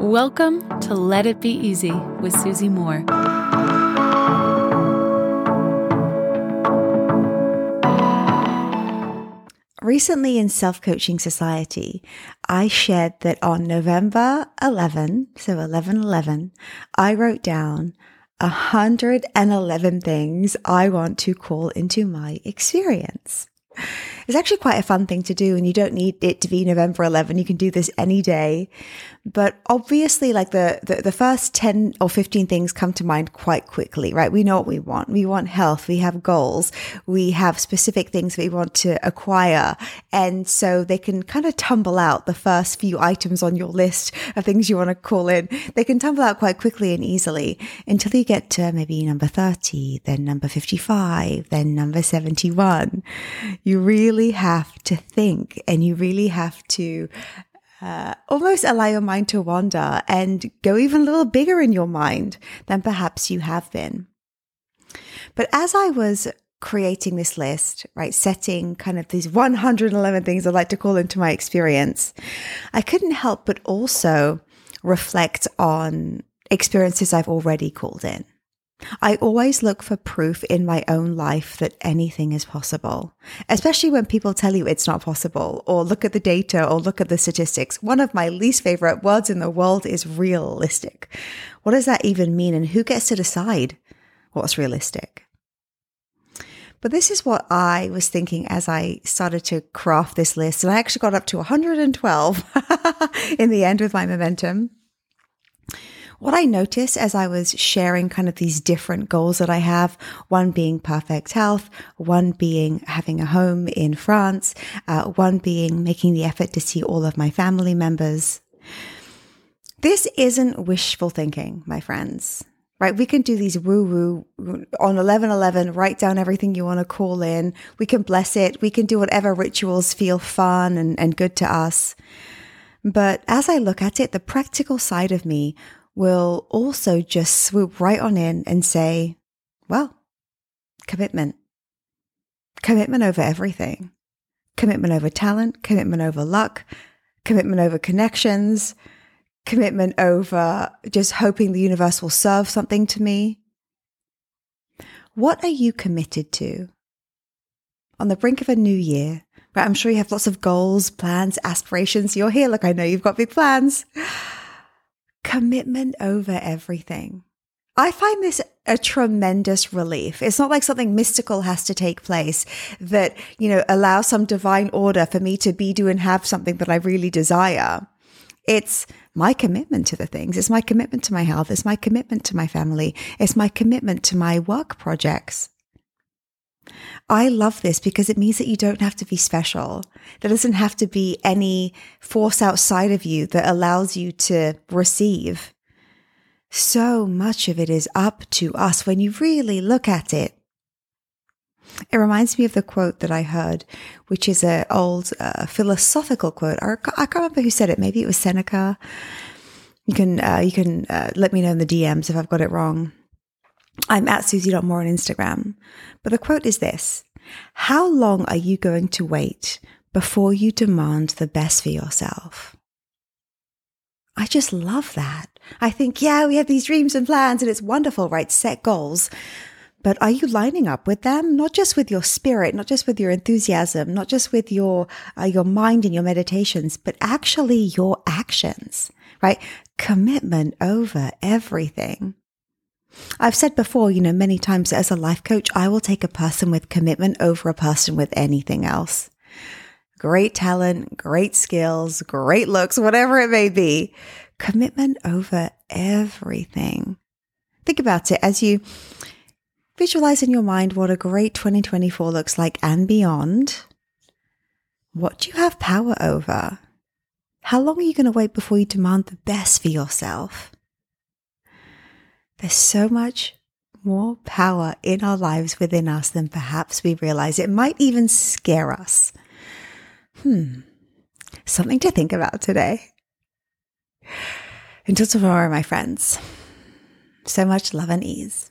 Welcome to Let It Be Easy with Susie Moore. Recently in Self Coaching Society, I shared that on November 11, so 11/11, I wrote down 111 things I want to call into my experience. It's actually quite a fun thing to do, and you don't need it to be November 11. You can do this any day. But obviously, like the first 10 or 15 things come to mind quite quickly, right? We know what we want. We want health. We have goals. We have specific things we want to acquire. And so they can kind of tumble out, the first few items on your list of things you want to call in. They can tumble out quite quickly and easily until you get to maybe number 30, then number 55, then number 71. You really have to think, and you really have to almost allow your mind to wander and go even a little bigger in your mind than perhaps you have been. But as I was creating this list, right, setting kind of these 111 things I'd like to call into my experience, I couldn't help but also reflect on experiences I've already called in. I always look for proof in my own life that anything is possible, especially when people tell you it's not possible, or look at the data, or look at the statistics. One of my least favorite words in the world is realistic. What does that even mean, and who gets to decide what's realistic? But this is what I was thinking as I started to craft this list, and I actually got up to 112 in the end with my momentum. What I noticed as I was sharing kind of these different goals that I have, one being perfect health, one being having a home in France, one being making the effort to see all of my family members. This isn't wishful thinking, my friends, right? We can do these woo-woo on 11/11, write down everything you want to call in. We can bless it. We can do whatever rituals feel fun and good to us. But as I look at it, the practical side of me will also just swoop right on in and say, well, commitment. Commitment over everything. Commitment over talent, commitment over luck, commitment over connections, commitment over just hoping the universe will serve something to me. What are you committed to? On the brink of a new year, right? I'm sure you have lots of goals, plans, aspirations. You're here. Look, I know you've got big plans. Commitment over everything. I find this a tremendous relief. It's not like something mystical has to take place that, you know, allows some divine order for me to be, do, and have something that I really desire. It's my commitment to the things. It's my commitment to my health. It's my commitment to my family. It's my commitment to my work projects. I love this because it means that you don't have to be special. There doesn't have to be any force outside of you that allows you to receive. So much of it is up to us when you really look at it. It reminds me of the quote that I heard, which is an old philosophical quote. I can't remember who said it. Maybe it was Seneca. You can let me know in the DMs if I've got it wrong. I'm at susie.moore on Instagram. But the quote is this: how long are you going to wait before you demand the best for yourself? I just love that. I think, yeah, we have these dreams and plans and it's wonderful, right? Set goals. But are you lining up with them? Not just with your spirit, not just with your enthusiasm, not just with your mind and your meditations, but actually your actions, right? Commitment over everything. I've said before, you know, many times as a life coach, I will take a person with commitment over a person with anything else. Great talent, great skills, great looks, whatever it may be. Commitment over everything. Think about it as you visualize in your mind what a great 2024 looks like and beyond. What do you have power over? How long are you going to wait before you demand the best for yourself? There's so much more power in our lives within us than perhaps we realize. It might even scare us. Something to think about today. Until tomorrow, my friends. So much love and ease.